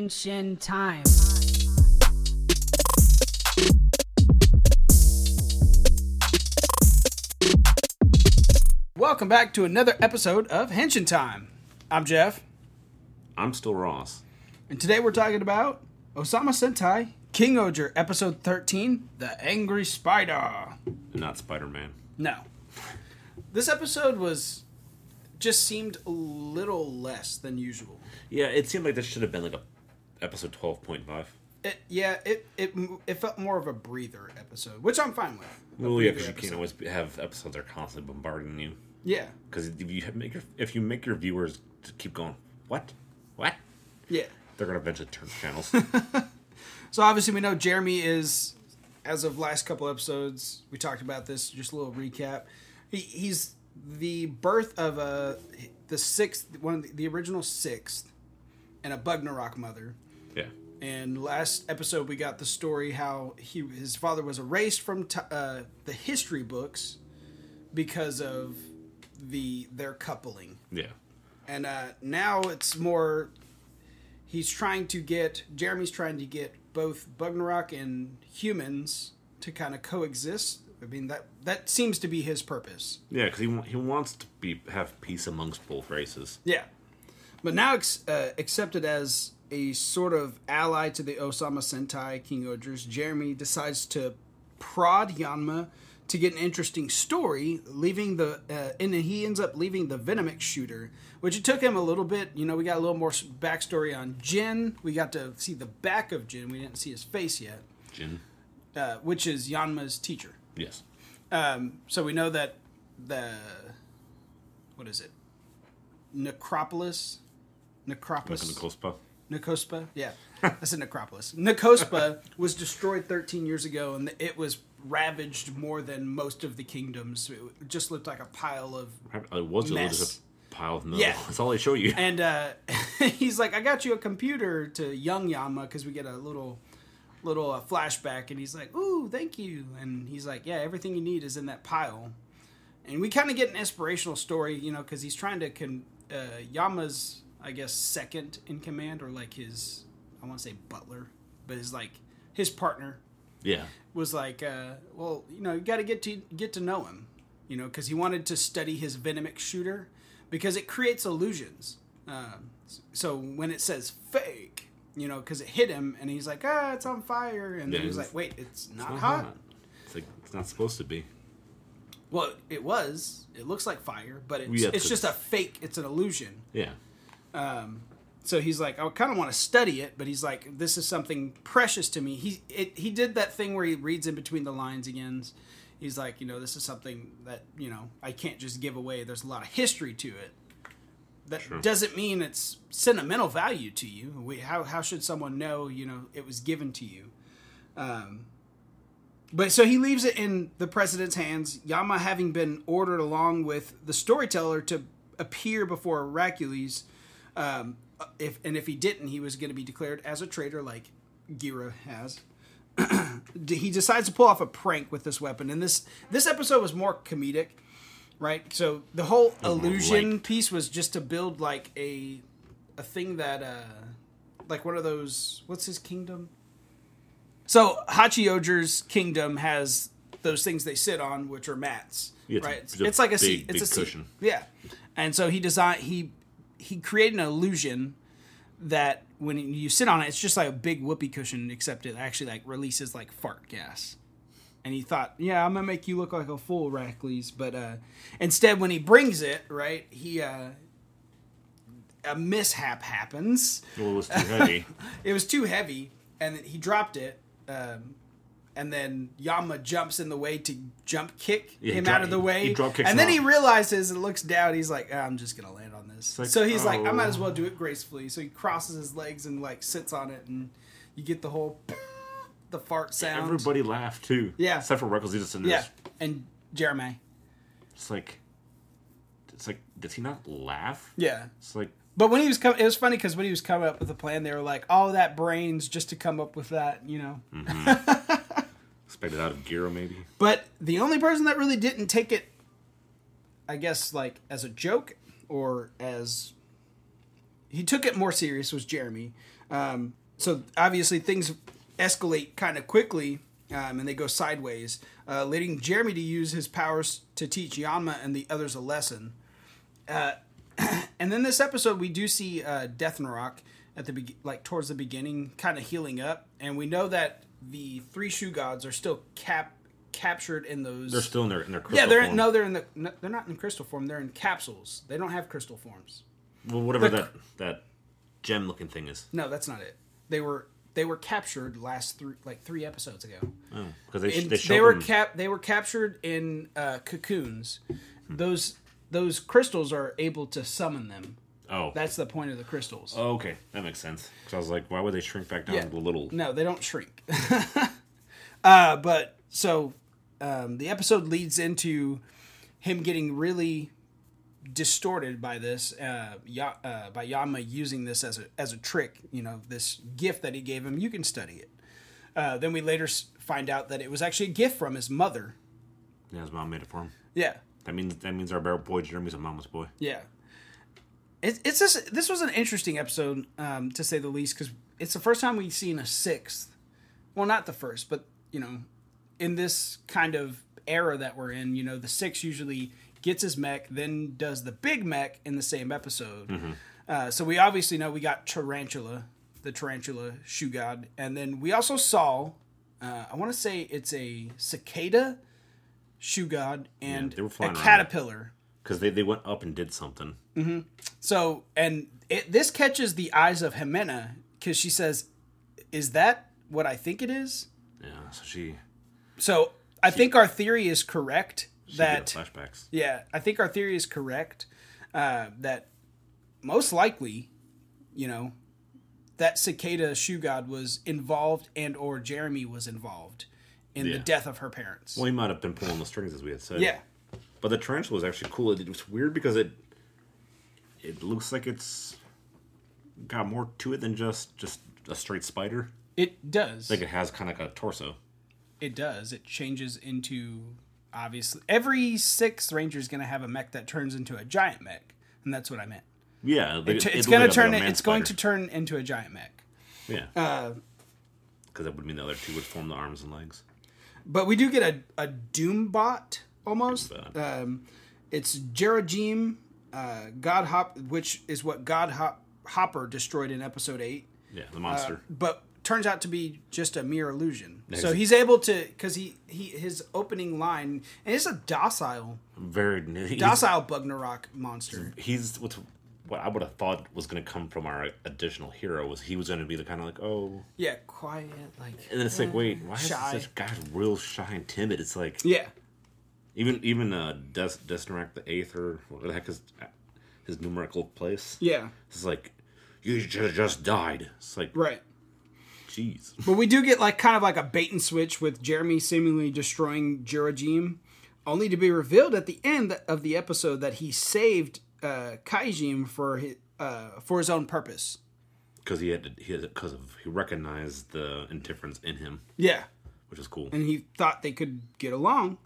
Dimension Time. Welcome back to another episode of Henshin Time. I'm Jeff. I'm still Ross. And today we're talking about Ohsama Sentai King-Ohger, episode 13, The Angry Spider. Not Spider-Man. No. This episode was... just seemed a little less than usual. Yeah, it seemed like this should have been like a episode 12.5. It felt more of a breather episode, which I'm fine with. Well, yeah, because you can't always have episodes that are constantly bombarding you. Yeah, because if you make your viewers to keep going, what? Yeah, they're gonna eventually turn channels. So obviously, we know Jeremy is, as of last couple episodes, we talked about this. Just a little recap. He's the birth of the sixth, one of the original sixth, and a Bugnarok mother. Yeah. And last episode we got the story how his father was erased from the history books because of their coupling. Yeah. And now it's more. Jeremy's trying to get both Bugnarok and humans to kind of coexist. I mean, that seems to be his purpose. Yeah, because he wants to have peace amongst both races. Yeah. But now it's accepted as a sort of ally to the Ohsama Sentai King-Ohgers, Jeremy decides to prod Yanma to get an interesting story, and then he ends up leaving the Venomix shooter, which it took him a little bit. You know, we got a little more backstory on Jin. We got to see the back of Jin. We didn't see his face yet. Jin. Which is Yanma's teacher. Yes. So we know that Nakospa. Yeah. I said necropolis. Nakospa was destroyed 13 years ago, and it was ravaged more than most of the kingdoms. It just looked like a pile of mess. That's all they show you. And he's like, I got you a computer to young Yanma, because we get a little flashback, and he's like, ooh, thank you. And he's like, yeah, everything you need is in that pile. And we kind of get an inspirational story, you know, because he's trying to Yama's, I guess, second in command, or like his, I want to say butler, but is like his partner. Yeah. Was like, well, you know, you got to get to know him, you know, because he wanted to study his Venomix shooter because it creates illusions. So when it says fake, you know, because it hit him, and he's like, it's on fire. And then he was like, wait, it's not hot. It's like, it's not supposed to be. Well, it was. It looks like fire, but it's just a fake. It's an illusion. Yeah. So he's like, I kind of want to study it, but he's like, this is something precious to me. He did that thing where he reads in between the lines again. He's like, you know, this is something that, you know, I can't just give away. There's a lot of history to it. That True. Doesn't mean it's sentimental value to you. How should someone know, you know, it was given to you? But so he leaves it in the president's hands, Yanma having been ordered along with the storyteller to appear before Heracles. If he didn't, he was going to be declared as a traitor like Gira has. He decides to pull off a prank with this weapon. And this episode was more comedic. Right, so the whole illusion piece was just to build like a thing that, like one of those. What's his kingdom? So Hachi-Ohger's kingdom has those things they sit on, which are mats. Yeah, right, it's like a seat. It's a cushion. Yeah, and so he designed. He created an illusion that when you sit on it, it's just like a big whoopee cushion, except it actually like releases like fart gas. And he thought, yeah, I'm going to make you look like a fool, Rackles. But instead, when he brings it, right, a mishap happens. Well, it was too heavy. And he dropped it. And then Yanma jumps in the way to jump kick him out of the way. He drop kicks and then he realizes and looks down. He's like, I'm just going to land on this. Like, so he's like, I might as well do it gracefully. So he crosses his legs and like sits on it. And you get the whole... the fart sound. Everybody laughed too. Yeah. Except for Rackles. He just in this. Yeah. And Jeremy. It's like, does he not laugh? Yeah. It's like. But when he was it was funny because when he was coming up with the plan, they were like, "Oh, that brains just to come up with that," you know. Mm-hmm. Expected out of Giro maybe. But the only person that really didn't take it, I guess, like as a joke or as he took it more serious was Jeremy. So obviously things escalate kind of quickly, and they go sideways, leading Jeremy to use his powers to teach Yanma and the others a lesson. And then this episode, we do see Death Narok at the towards the beginning, kind of healing up, and we know that the three Shugods are still captured in those. They're still in their crystal. Yeah, form. They're not in crystal form. They're in capsules. They don't have crystal forms. Well, whatever that gem looking thing is. No, that's not it. They were captured three episodes ago. Oh, because they were captured in cocoons. Those crystals are able to summon them. Oh. That's the point of the crystals. Oh, okay. That makes sense. Because I was like, why would they shrink back down to a little... No, they don't shrink. But the episode leads into him getting really distorted by this, by Yanma using this as a trick, this gift that he gave him. You can study it. Then we later find out that it was actually a gift from his mother. Yeah, his mom made it for him. Yeah. That means our boy Jeremy's a mama's boy. Yeah. It's just, this was an interesting episode, to say the least, because it's the first time we've seen a sixth. Well, not the first, but, in this kind of era that we're in, the sixth usually gets his mech, then does the big mech in the same episode. Mm-hmm. So we obviously know we got Tarantula, the Tarantula Shugod, and then we also saw, I want to say it's a cicada Shugod and a caterpillar. Because they went up and did something. Mm-hmm. So, and this catches the eyes of Ximena, because she says, "Is that what I think it is?" Yeah, so she... So, I think our theory is correct that... flashbacks. Yeah, I think our theory is correct that most likely, that cicada Shugod was involved and or Jeremy was involved in the death of her parents. Well, he might have been pulling the strings, as we had said. Yeah. But the tarantula is actually cool. It was weird because it looks like it's got more to it than just a straight spider. It does. Like it has kind of like a torso. It does. It changes into, obviously, every sixth ranger is going to have a mech that turns into a giant mech, and that's what I meant. Yeah, it's going to turn into a giant mech. Yeah. Because that would mean the other two would form the arms and legs. But we do get a doom bot. Almost. It's Gerojim, God Hop, which is what Hopper destroyed in episode 8. Yeah, the monster. But turns out to be just a mere illusion. So he's able to, because his opening line, and it's a docile, Bugnarok monster. He's what I would have thought was going to come from our additional hero was he was going to be the kind of like, oh. Yeah, quiet. And then it's like, wait, why is this guy real shy and timid? It's like. Yeah. Even Death Narok the 8th, or what the heck is his numerical place? Yeah. It's like, you should have just died. It's like... Right. Jeez. But we do get kind of a bait and switch with Jeremy seemingly destroying Jirajim, only to be revealed at the end of the episode that he saved Kaijim for his own purpose. Because he recognized the indifference in him. Yeah. Which is cool. And he thought they could get along.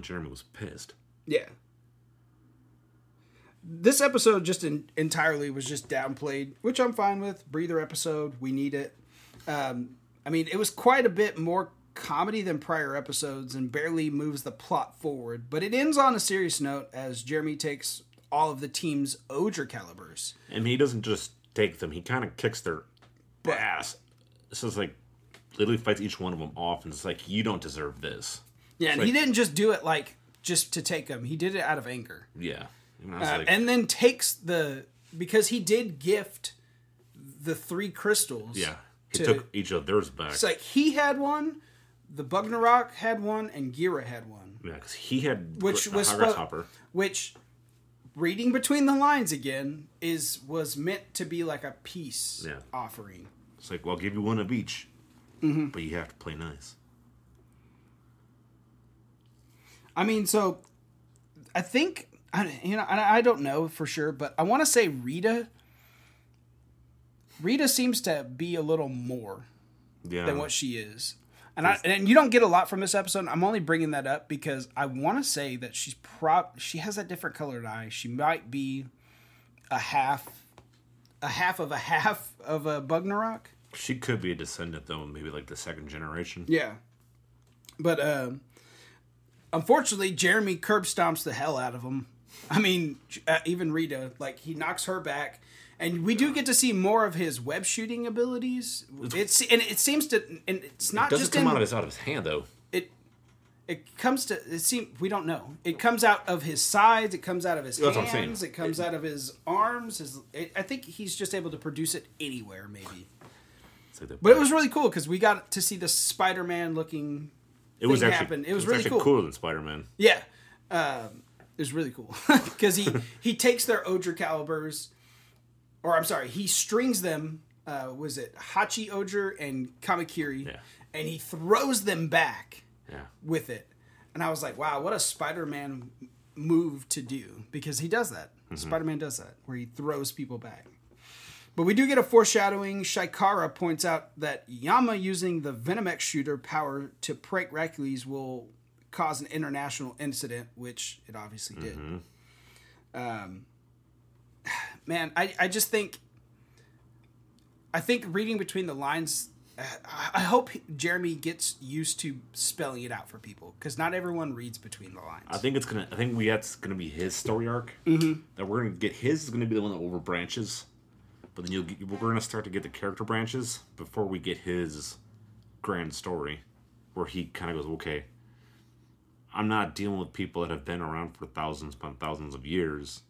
Jeremy was pissed. Yeah. This episode just entirely was just downplayed, which I'm fine with. Breather episode. We need it. It was quite a bit more comedy than prior episodes and barely moves the plot forward. But it ends on a serious note as Jeremy takes all of the team's Oujer calibers. And he doesn't just take them. He kind of kicks their ass. So it's like, literally fights each one of them off. And it's like, you don't deserve this. Yeah, and he didn't just do it, just to take him. He did it out of anger. Yeah. And then takes because he did gift the three crystals. Yeah. He took each of theirs back. It's like, he had one, the Bugnarok had one, and Gira had one. Yeah, because he had Hopper. Which, reading between the lines again, was meant to be like a peace offering. It's like, well, I'll give you one of each, but you have to play nice. I think, I don't know for sure, but I want to say Rita seems to be a little more than what she is. And you don't get a lot from this episode. I'm only bringing that up because I want to say that she has that different colored eye. She might be a half a half of a Bugnarok. She could be a descendant, though, maybe like the second generation. Yeah. But unfortunately, Jeremy curb stomps the hell out of him. I mean, even Rita, like, he knocks her back. And we do get to see more of his web shooting abilities. It doesn't come out of his hand, though. We don't know. It comes out of his sides. It comes out of his hands. It comes out of his arms. I think he's just able to produce it anywhere, maybe. But it was really cool because we got to see the Spider-Man looking thing happen. It was really cool. Cooler than Spider-Man. Yeah. It was really cool because he takes their Oujer calibers. Or, I'm sorry, he strings them, was it Hachi Oujer and Kamikiri, yeah. And he throws them back with it. And I was like, wow, what a Spider-Man move to do, because he does that. Mm-hmm. Spider-Man does that, where he throws people back. But we do get a foreshadowing. Shaikara points out that Yama using the Venomix shooter power to prank Heracles will cause an international incident, which it obviously did. Man, I just think... I think reading between the lines... I hope Jeremy gets used to spelling it out for people, because not everyone reads between the lines. I think that's gonna be his story arc. Mm-hmm. That we're gonna get his is gonna be the one that over branches, but then we're gonna start to get the character branches before we get his grand story, where he kind of goes, okay, I'm not dealing with people that have been around for thousands upon thousands of years.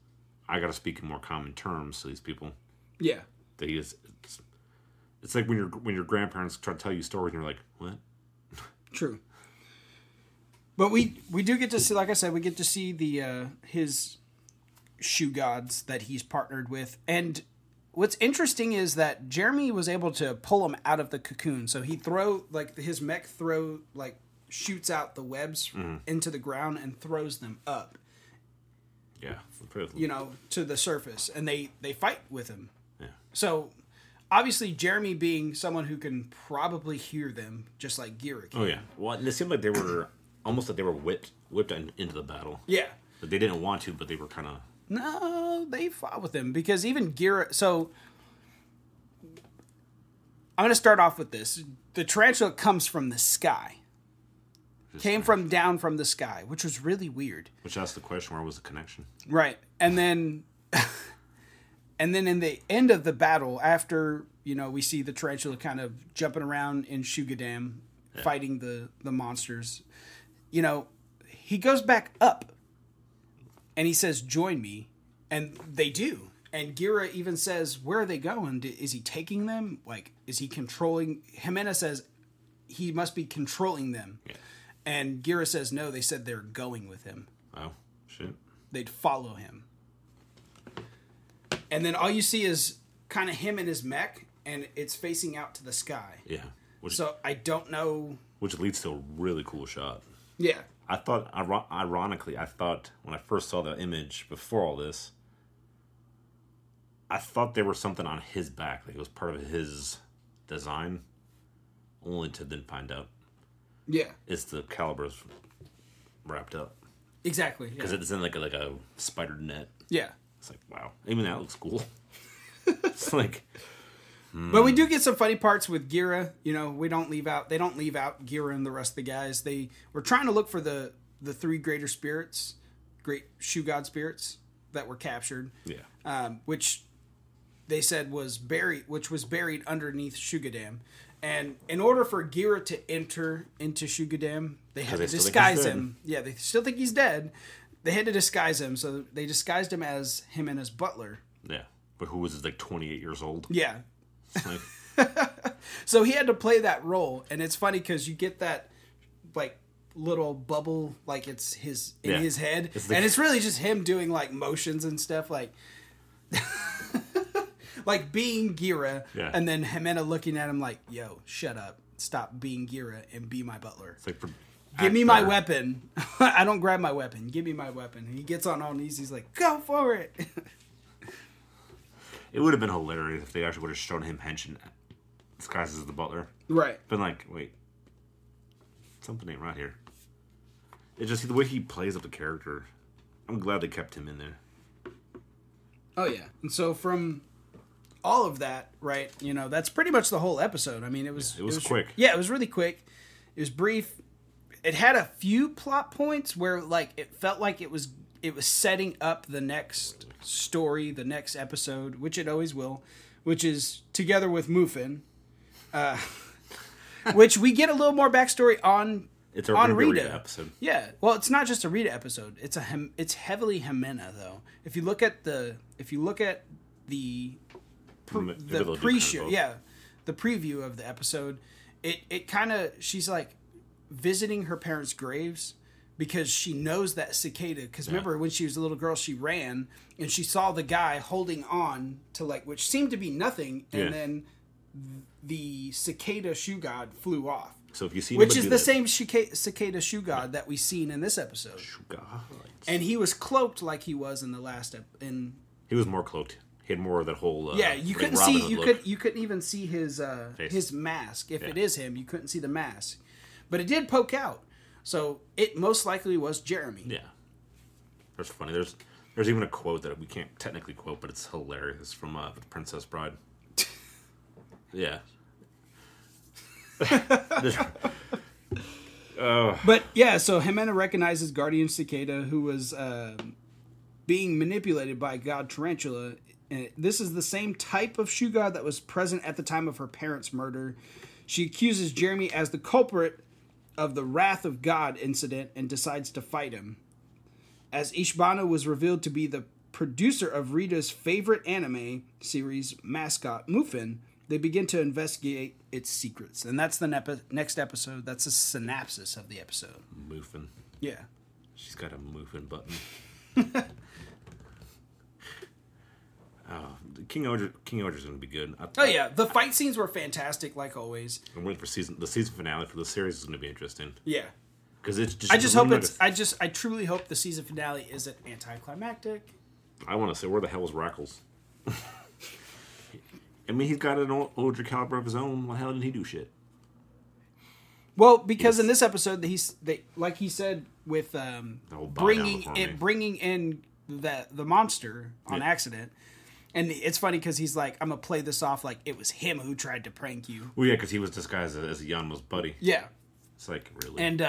I gotta speak in more common terms to these people. Yeah, it's like when your grandparents try to tell you stories and you're like, what? True. But we do get to see, like I said, we get to see the his Shugods that he's partnered with, and what's interesting is that Jeremy was able to pull him out of the cocoon. So he shoots out the webs into the ground and throws them up. Yeah, you know, to the surface, and they fight with him. Yeah. So, obviously, Jeremy being someone who can probably hear them, just like Gira can. Oh yeah. Well, it seemed like they were whipped into the battle. Yeah. But they didn't want to, but they were kind of. No, they fought with him because even Gira. So, I'm going to start off with this. The tarantula comes from the sky. Down from the sky, which was really weird. Which asked the question, where was the connection? Right. And then in the end of the battle, after, you know, we see the tarantula kind of jumping around in Shugadam, fighting the monsters, you know, he goes back up and he says, join me. And they do. And Gira even says, where are they going? Is he taking them? Like, is he controlling? Ximena says he must be controlling them. Yeah. And Gira says no, they said they're going with him. Oh, shit. They'd follow him. And then all you see is kind of him and his mech, and it's facing out to the sky. Yeah. So I don't know... Which leads to a really cool shot. Yeah. Ironically, when I first saw the image before all this, I thought there was something on his back. Like it was part of his design, only to then find out. Yeah. It's the calibers wrapped up. Exactly. Because it's in like a spider net. Yeah. It's like, wow. Even that looks cool. It's like... But we do get some funny parts with Gira. You know, they don't leave out Gira and the rest of the guys. They were trying to look for the three great Shugod spirits that were captured. Yeah. Which they said was buried underneath Shugadam. And in order for Gira to enter into Shugadam, they had to disguise him. Yeah, they still think he's dead. They had to disguise him, so they disguised him as Jimena's butler. Yeah, but who was like 28 years old? Yeah. So he had to play that role, and it's funny because you get that like little bubble, like it's his in his head, and it's really just him doing like motions and stuff, like. Like being Gira, and then Ximena looking at him like, yo, shut up. Stop being Gira and be my butler. It's like give me my weapon. I don't grab my weapon. Give me my weapon. And he gets on all knees. He's like, go for it. It would have been hilarious if they actually would have shown him henching disguised as the butler. Right. Been like, wait, something ain't right here. It's just the way he plays up the character. I'm glad they kept him in there. Oh, yeah. And so from... all of that, right? You know, that's pretty much the whole episode. I mean, it was quick. Yeah, it was really quick. It was brief. It had a few plot points where, like, it felt like it was setting up the next story, the next episode, which it always will, which is together with Muffin, which we get a little more backstory on. It's on Rita episode. Yeah, well, it's not just a Rita episode. It's heavily Hymeno though. If you look at the pre-show, the preview of the episode, it kind of, she's like visiting her parents' graves because she knows that cicada. Because remember when she was a little girl, she ran and she saw the guy holding on to, like, which seemed to be nothing, and then the cicada Shugod flew off. So if you see, which is the same cicada Shugod that we've seen in this episode, Shugod. And he was cloaked like he was in the last. He was more cloaked. He had more of that whole. You couldn't see. You couldn't even see his mask. If it is him, you couldn't see the mask, but it did poke out. So it most likely was Jeremy. Yeah, that's funny. There's even a quote that we can't technically quote, but it's hilarious from The Princess Bride. Yeah. But yeah, so Hymeno recognizes Guardian Cicada, who was being manipulated by God Tarantula. And this is the same type of Shugod that was present at the time of her parents' murder. She accuses Jeremy as the culprit of the Wrath of God incident and decides to fight him. As Ishbana was revealed to be the producer of Rita's favorite anime series, Mascot Muffin, they begin to investigate its secrets. And that's the next episode. That's the synopsis of the episode. Muffin. Yeah. She's got a Muffin button. Oh, King-Ohger's going to be good. The fight scenes were fantastic, like always. I'm waiting for the season finale for the series is going to be interesting. Yeah. Because it's just. I truly hope the season finale isn't anticlimactic. I want to say, where the hell is Rackles? I mean, he's got an Oujer caliber of his own. Well, how did he do shit? Well, because in this episode, like he said, with bringing in the monster on accident, and it's funny because he's like, "I'm gonna play this off like it was him who tried to prank you." Well, yeah, because he was disguised as Yanma's buddy. Yeah, it's like, really, and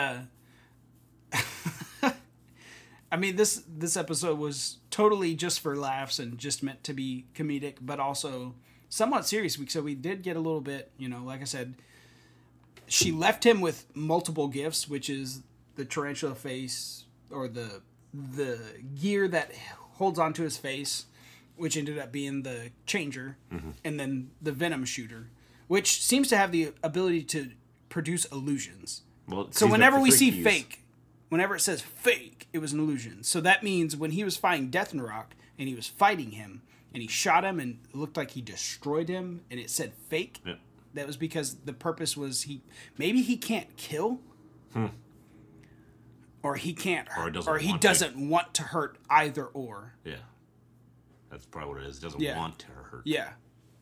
I mean, this episode was totally just for laughs and just meant to be comedic, but also somewhat serious week, so we did get a little bit, you know, like I said, she left him with multiple gifts, which is the tarantula face, or the gear that holds onto his face, which ended up being the changer, and then the venom shooter, which seems to have the ability to produce illusions. Well, so whenever we see fake, whenever it says fake, it was an illusion. So that means when he was fighting Death Narok and he was fighting him, and he shot him, and it looked like he destroyed him, and it said fake. Yep. That was because the purpose was he can't kill, or he can't hurt, or he doesn't want to hurt, either or. Yeah, that's probably what it is. He doesn't want to hurt. Yeah,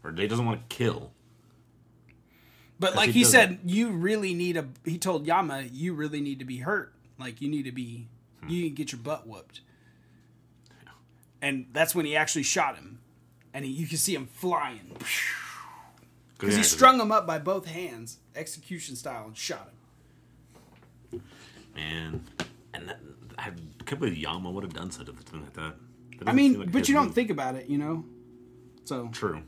or he doesn't want to kill. But like he said, you really need a. He told Yama, you really need to be hurt. Like, you need to be. You need to get your butt whooped. And that's when he actually shot him. And you can see him flying. Because he strung him up by both hands, execution style, and shot him. Man. And I can't believe Yama would have done something like that. I mean, like, but you don't think about it, you know? So true.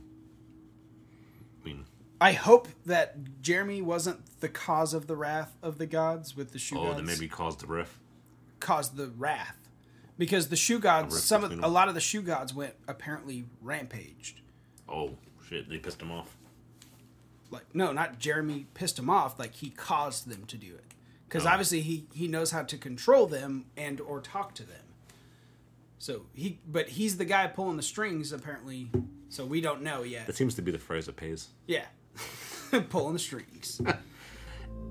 I mean, I hope that Jeremy wasn't the cause of the wrath of the gods with the Shugods. Oh, that maybe caused the rift. Caused the wrath. Because the Shugods, a lot of the Shugods went apparently rampaged. Oh shit! They pissed him off. Like, no, not Jeremy pissed him off. Like, he caused them to do it. Because obviously he knows how to control them and or talk to them. So he's the guy pulling the strings apparently. So we don't know yet. That seems to be the phrase that pays. Yeah, pulling the strings.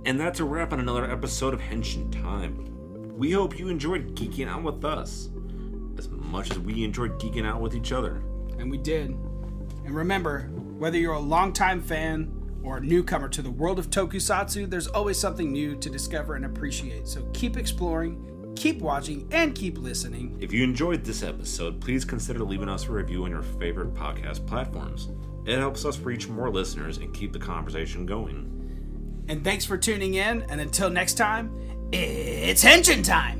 And that's a wrap on another episode of Henshin Time. We hope you enjoyed geeking out with us as much as we enjoyed geeking out with each other. And we did. And remember, whether you're a longtime fan or a newcomer to the world of tokusatsu, there's always something new to discover and appreciate. So keep exploring, keep watching, and keep listening. If you enjoyed this episode, please consider leaving us a review on your favorite podcast platforms. It helps us reach more listeners and keep the conversation going. And thanks for tuning in, and until next time, it's Henshin time!